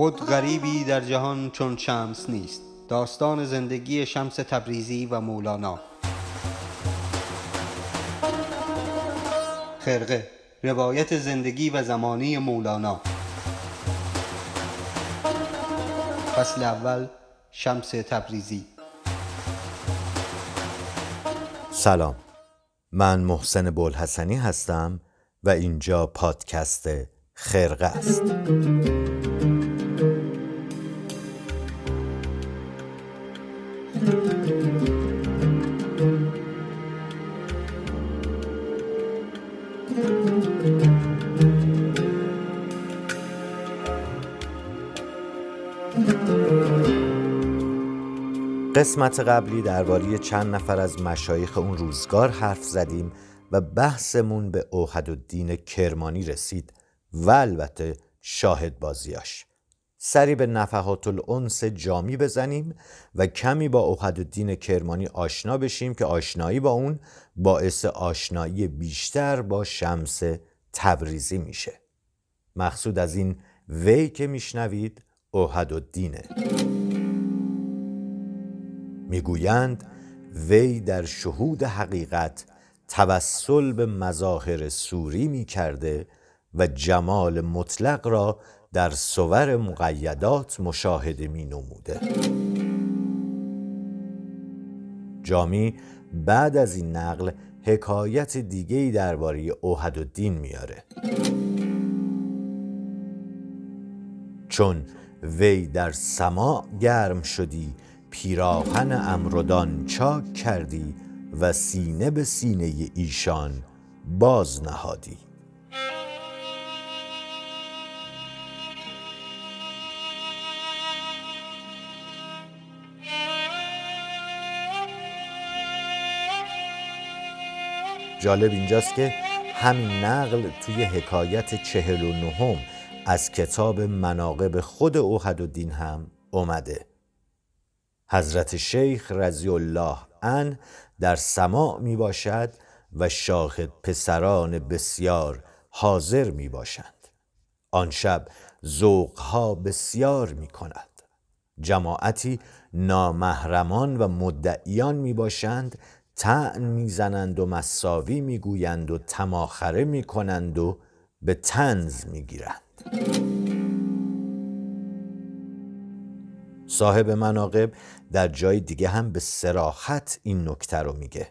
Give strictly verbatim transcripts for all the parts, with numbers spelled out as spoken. خود غریبی در جهان چون شمس نیست. داستان زندگی شمس تبریزی و مولانا. خرقه، روایت زندگی و زمانی مولانا. فصل اول، شمس تبریزی. سلام، من محسن بوالحسنی هستم و اینجا پادکست خرقه است. قسمت قبلی درباره چند نفر از مشایخ اون روزگار حرف زدیم و بحثمون به اوحدالدین کرمانی رسید و البته شاهد بازیاش. سری به نفحات الانس جامی بزنیم و کمی با اوحدالدین کرمانی آشنا بشیم که آشنایی با اون باعث آشنایی بیشتر با شمس تبریزی میشه. مقصود از این وی که میشنوید اوحدالدینه. میگویند وی در شهود حقیقت توسل به مظاهر صوری میکرده و جمال مطلق را در صور مقیدات مشاهده می نموده. جامی بعد از این نقل حکایت دیگه‌ای درباره اوحدالدین میاره. چون وی در سما گرم شدی، پیراهن امردان چاک کردی و سینه به سینه ایشان باز نهادی. جالب اینجاست که همین نقل توی حکایت چهل و نهم از کتاب مناقب خود اوحدالدین هم اومده. حضرت شیخ رضی الله عنه در سماع می باشد و شاهد پسران بسیار حاضر می باشند. آن شب ذوقها بسیار می کند. جماعتی نامحرمان و مدعیان می باشند، طعن می زنند و مساوی می گویند و تماخره می کنند و به طنز می گیرند. صاحب مناقب در جای دیگه هم به صراحت این نکته رو میگه.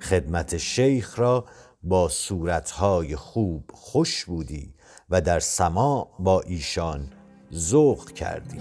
خدمت شیخ را با صورتهای خوب خوش بودی و در سماع با ایشان ذوق کردی.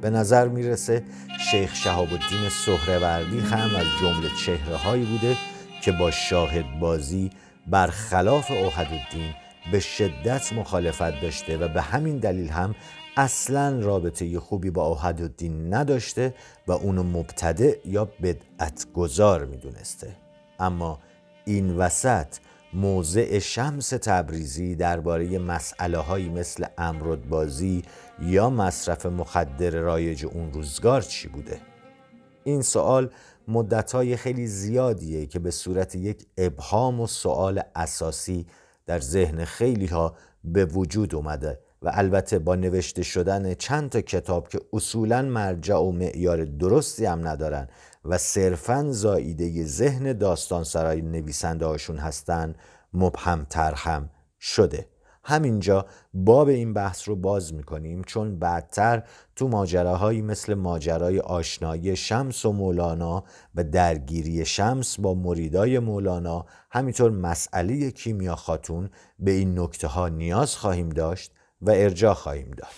به نظر میرسه شیخ شهاب الدین سهروردی هم از جمله چهره هایی بوده که با شاهد بازی برخلاف اوحدالدین به شدت مخالفت داشته و به همین دلیل هم اصلاً رابطه خوبی با اوحدالدین نداشته و اونو مبتدع یا بدعتگذار میدونسته. اما این وسط موضع شمس تبریزی درباره مسئله هایی مثل امردبازی یا مصرف مخدر رایج اون روزگار چی بوده؟ این سوال مدت‌های خیلی زیادیه که به صورت یک ابهام و سوال اساسی در ذهن خیلی ها به وجود اومده و البته با نوشته شدن چند تا کتاب که اصولاً مرجع و معیار درستی هم ندارن و صرفاً زائیده ذهن داستان سرای نویسنده هاشون هستن مبهمتر هم شده. همینجا باب این بحث رو باز میکنیم چون بعدتر تو ماجراهایی مثل ماجرای آشنایی شمس و مولانا و درگیری شمس با مریدای مولانا، همینطور مسئله کیمیا خاتون، به این نکته ها نیاز خواهیم داشت و ارجاع خواهیم داد.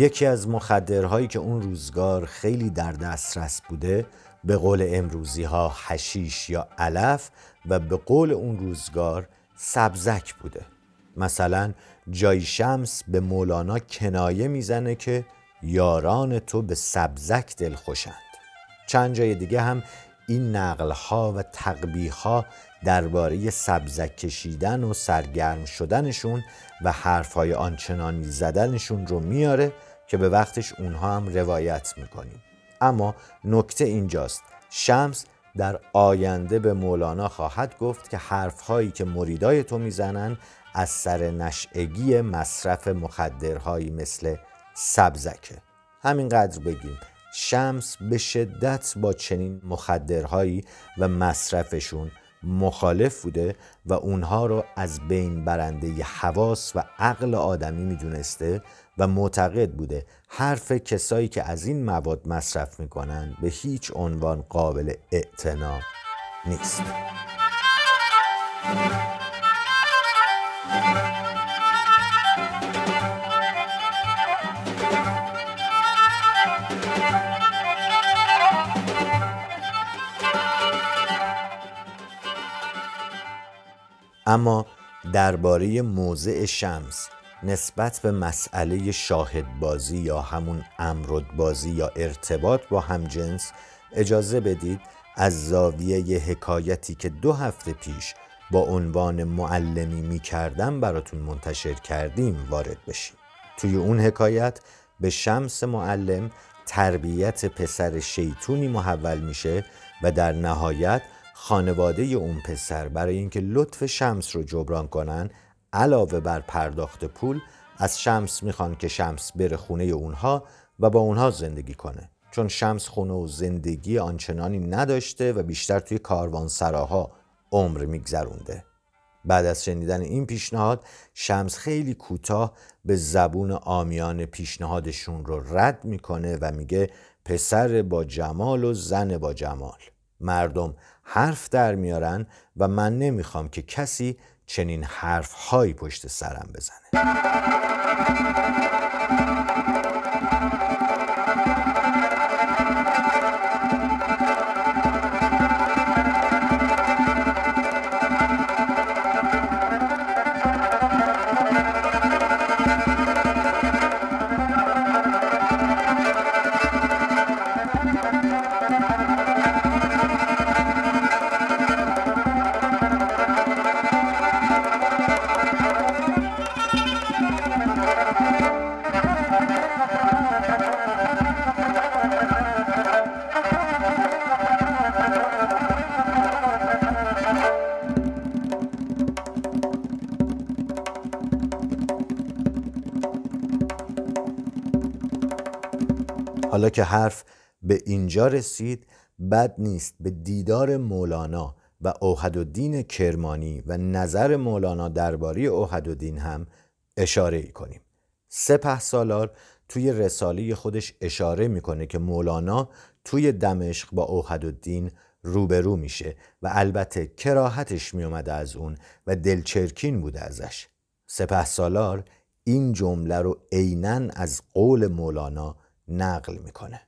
یکی از مخدرهایی که اون روزگار خیلی در دسترس بوده به قول امروزی ها حشیش یا علف و به قول اون روزگار سبزک بوده. مثلا جای شمس به مولانا کنایه میزنه که یاران تو به سبزک دلخوشند. چند جای دیگه هم این نقل‌ها و تقبیح‌ها درباره سبزک کشیدن و سرگرم شدنشون و حرف‌های آنچنانی زدنشون رو میاره که به وقتش اونها هم روایت میکنیم. اما نکته اینجاست، شمس در آینده به مولانا خواهد گفت که حرف‌هایی که مریدای تو میزنن از سر نشئگی مصرف مخدرهایی مثل سبزکه. همینقدر بگیم شمس به شدت با چنین مخدرهایی و مصرفشون مخالف بوده و اونها رو از بین برنده حواس و عقل آدمی میدونسته و معتقد بوده حرف کسایی که از این مواد مصرف میکنن به هیچ عنوان قابل اعتنا نیست. اما درباره موضع شمس نسبت به مسئله شاهدبازی یا همون امردبازی یا ارتباط با همجنس اجازه بدید از زاویه یه حکایتی که دو هفته پیش با عنوان معلمی می کردم براتون منتشر کردیم وارد بشیم. توی اون حکایت به شمس معلم تربیت پسر شیطونی محول میشه و در نهایت خانواده اون پسر برای اینکه لطف شمس رو جبران کنن علاوه بر پرداخت پول از شمس میخوان که شمس بره خونه اونها و با اونها زندگی کنه، چون شمس خونه و زندگی آنچنانی نداشته و بیشتر توی کاروانسراها عمر میگذرونده. بعد از شنیدن این پیشنهاد شمس خیلی کوتاه به زبون عامیان پیشنهادشون رو رد میکنه و میگه پسر با جمال و زن با جمال. مردم حرف در میارن و من نمیخوام که کسی چنین حرف هایی پشت سرم بزنه. حالا که حرف به اینجا رسید بد نیست به دیدار مولانا و اوحدالدین کرمانی و نظر مولانا درباره اوحدالدین هم اشاره کنیم. سپهسالار توی رساله خودش اشاره میکنه که مولانا توی دمشق با اوحدالدین روبرو میشه و البته کراهتش میومده از اون و دلچرکین بوده ازش. سپهسالار این جمله رو عیناً از قول مولانا نقل میکنه.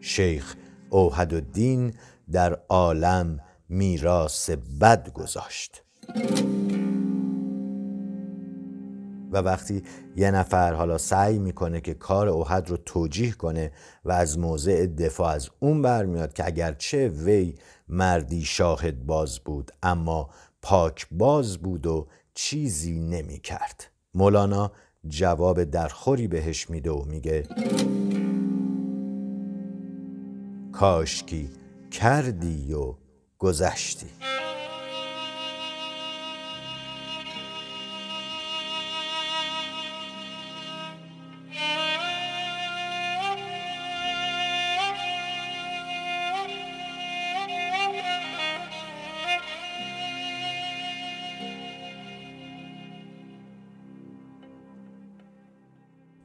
شیخ اوحدالدین در عالم میراث بد گذاشت. و وقتی یه نفر حالا سعی میکنه که کار اوحد رو توجیه کنه و از موضع دفاع از اون برمیاد که اگرچه وی مردی شاهد باز بود اما پاک باز بود و چیزی نمیکرد، مولانا جواب درخوری بهش میده و میگه کاشکی کردی و گذشتی.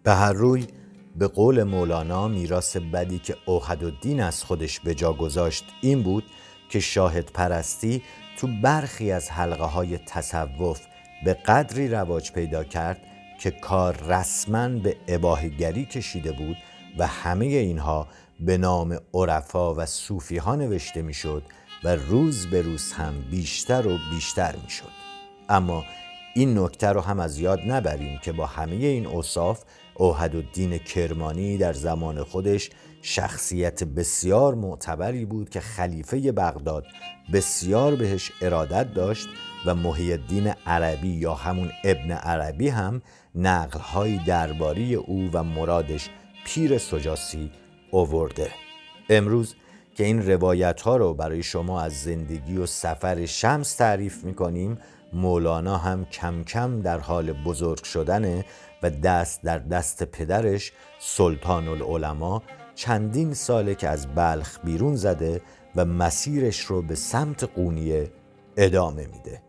به هر روی به قول مولانا میراث بدی که اوحدالدین از خودش به جا گذاشت این بود که شاهد پرستی تو برخی از حلقه های تصوف به قدری رواج پیدا کرد که کار رسما به اباحه‌گری کشیده بود و همه اینها به نام عرفا و صوفی ها نوشته می شد و روز به روز هم بیشتر و بیشتر می شد. اما این نکته رو هم از یاد نبریم که با همه این اوصاف اوحدالدین کرمانی در زمان خودش شخصیت بسیار معتبری بود که خلیفه بغداد بسیار بهش ارادت داشت و محی الدین عربی یا همون ابن عربی هم نقل‌های درباره او و مرادش پیر سجاسی آورده. امروز که این روایت ها رو برای شما از زندگی و سفر شمس تعریف می‌کنیم، مولانا هم کم کم در حال بزرگ شدنه و دست در دست پدرش سلطان العلماء چندین ساله که از بلخ بیرون زده و مسیرش رو به سمت قونیه ادامه میده.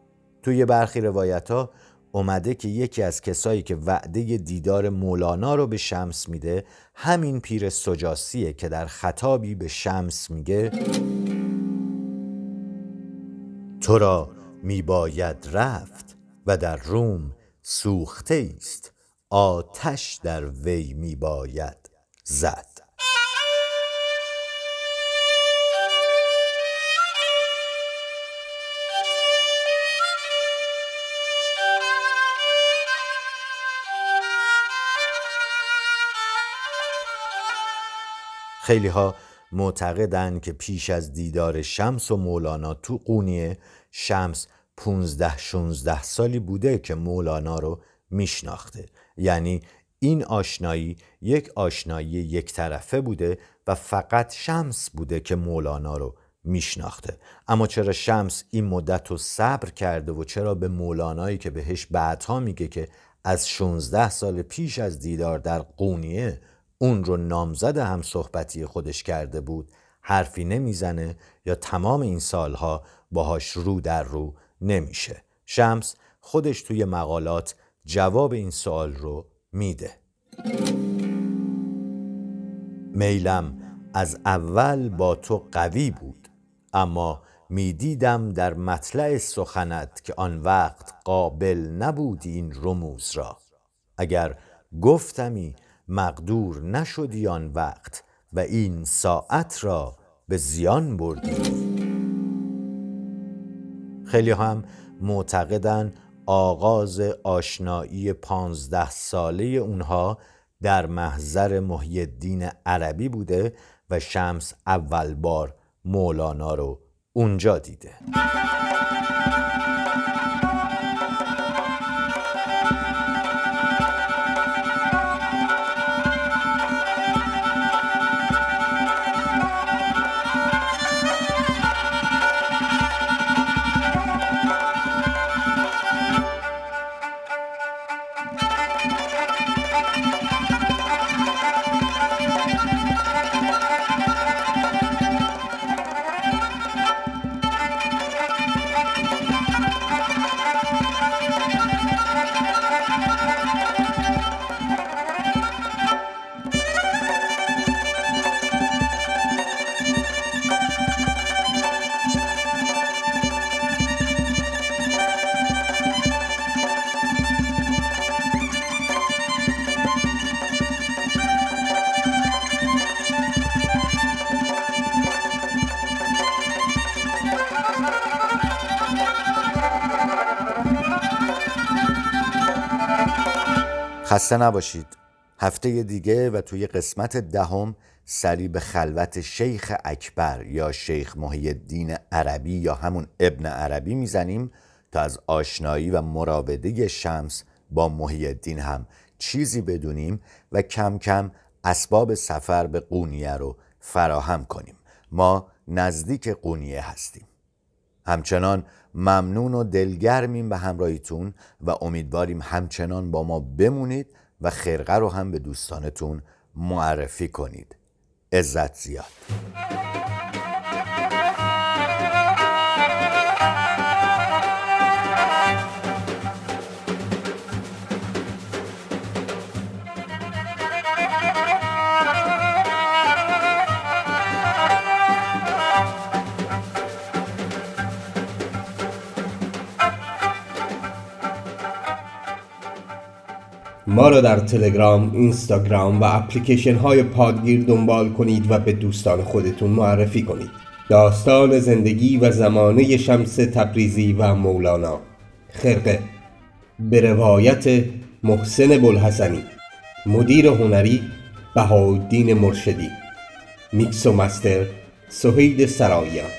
توی برخی روایت ها اومده که یکی از کسایی که وعده دیدار مولانا رو به شمس میده همین پیر سجاسیه که در خطابی به شمس میگه تو را میباید رفت و در روم سوخته است، آتش در وی میباید زد. خیلی ها معتقدند که پیش از دیدار شمس و مولانا تو قونیه شمس پانزده شانزده سالی بوده که مولانا رو میشناخته، یعنی این آشنایی یک آشنایی یک طرفه بوده و فقط شمس بوده که مولانا رو میشناخته. اما چرا شمس این مدت رو صبر کرده و چرا به مولانایی که بهش بعدها میگه که از شانزده سال پیش از دیدار در قونیه اون رو نامزد هم صحبتی خودش کرده بود حرفی نمیزنه یا تمام این سالها باهاش رو در رو نمیشه؟ شمس خودش توی مقالات جواب این سوال رو میده. میلم از اول با تو قوی بود، اما میدیدم در مطلع سخنت که آن وقت قابل نبودی این رموز را. اگر گفتمی مقدور نشدی آن وقت و این ساعت را به زیان بردی. خیلی هم معتقدن آغاز آشنایی پانزده ساله اونها در محضر محی الدین عربی بوده و شمس اول بار مولانا رو اونجا دیده. خسته نباشید. هفته دیگه و توی قسمت دهم سری به خلوت شیخ اکبر یا شیخ محی الدین عربی یا همون ابن عربی میزنیم تا از آشنایی و مراوده شمس با محی الدین هم چیزی بدونیم و کم کم اسباب سفر به قونیه رو فراهم کنیم. ما نزدیک قونیه هستیم. همچنان ممنون و دلگرمیم به همراهیتون و امیدواریم همچنان با ما بمونید و خرقه رو هم به دوستانتون معرفی کنید. عزت زیاد. ما را در تلگرام، اینستاگرام و اپلیکیشن های پادگیر دنبال کنید و به دوستان خودتون معرفی کنید. داستان زندگی و زمانه شمس تبریزی و مولانا. خرقه به روایت محسن بوالحسنی، مدیر هنری بهاءالدین مرشدی، میکس و مستر سهیل سراییان.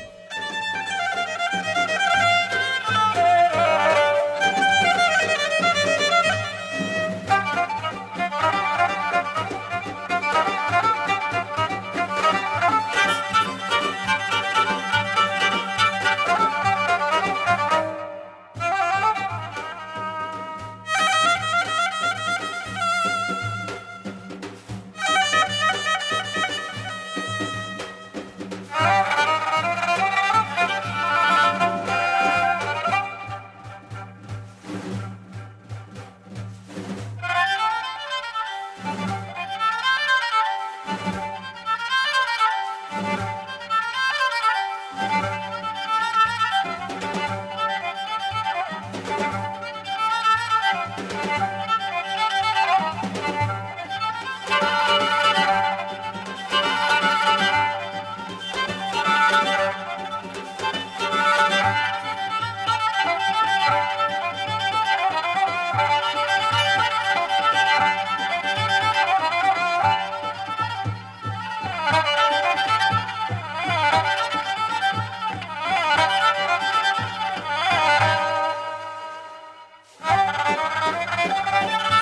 Bye.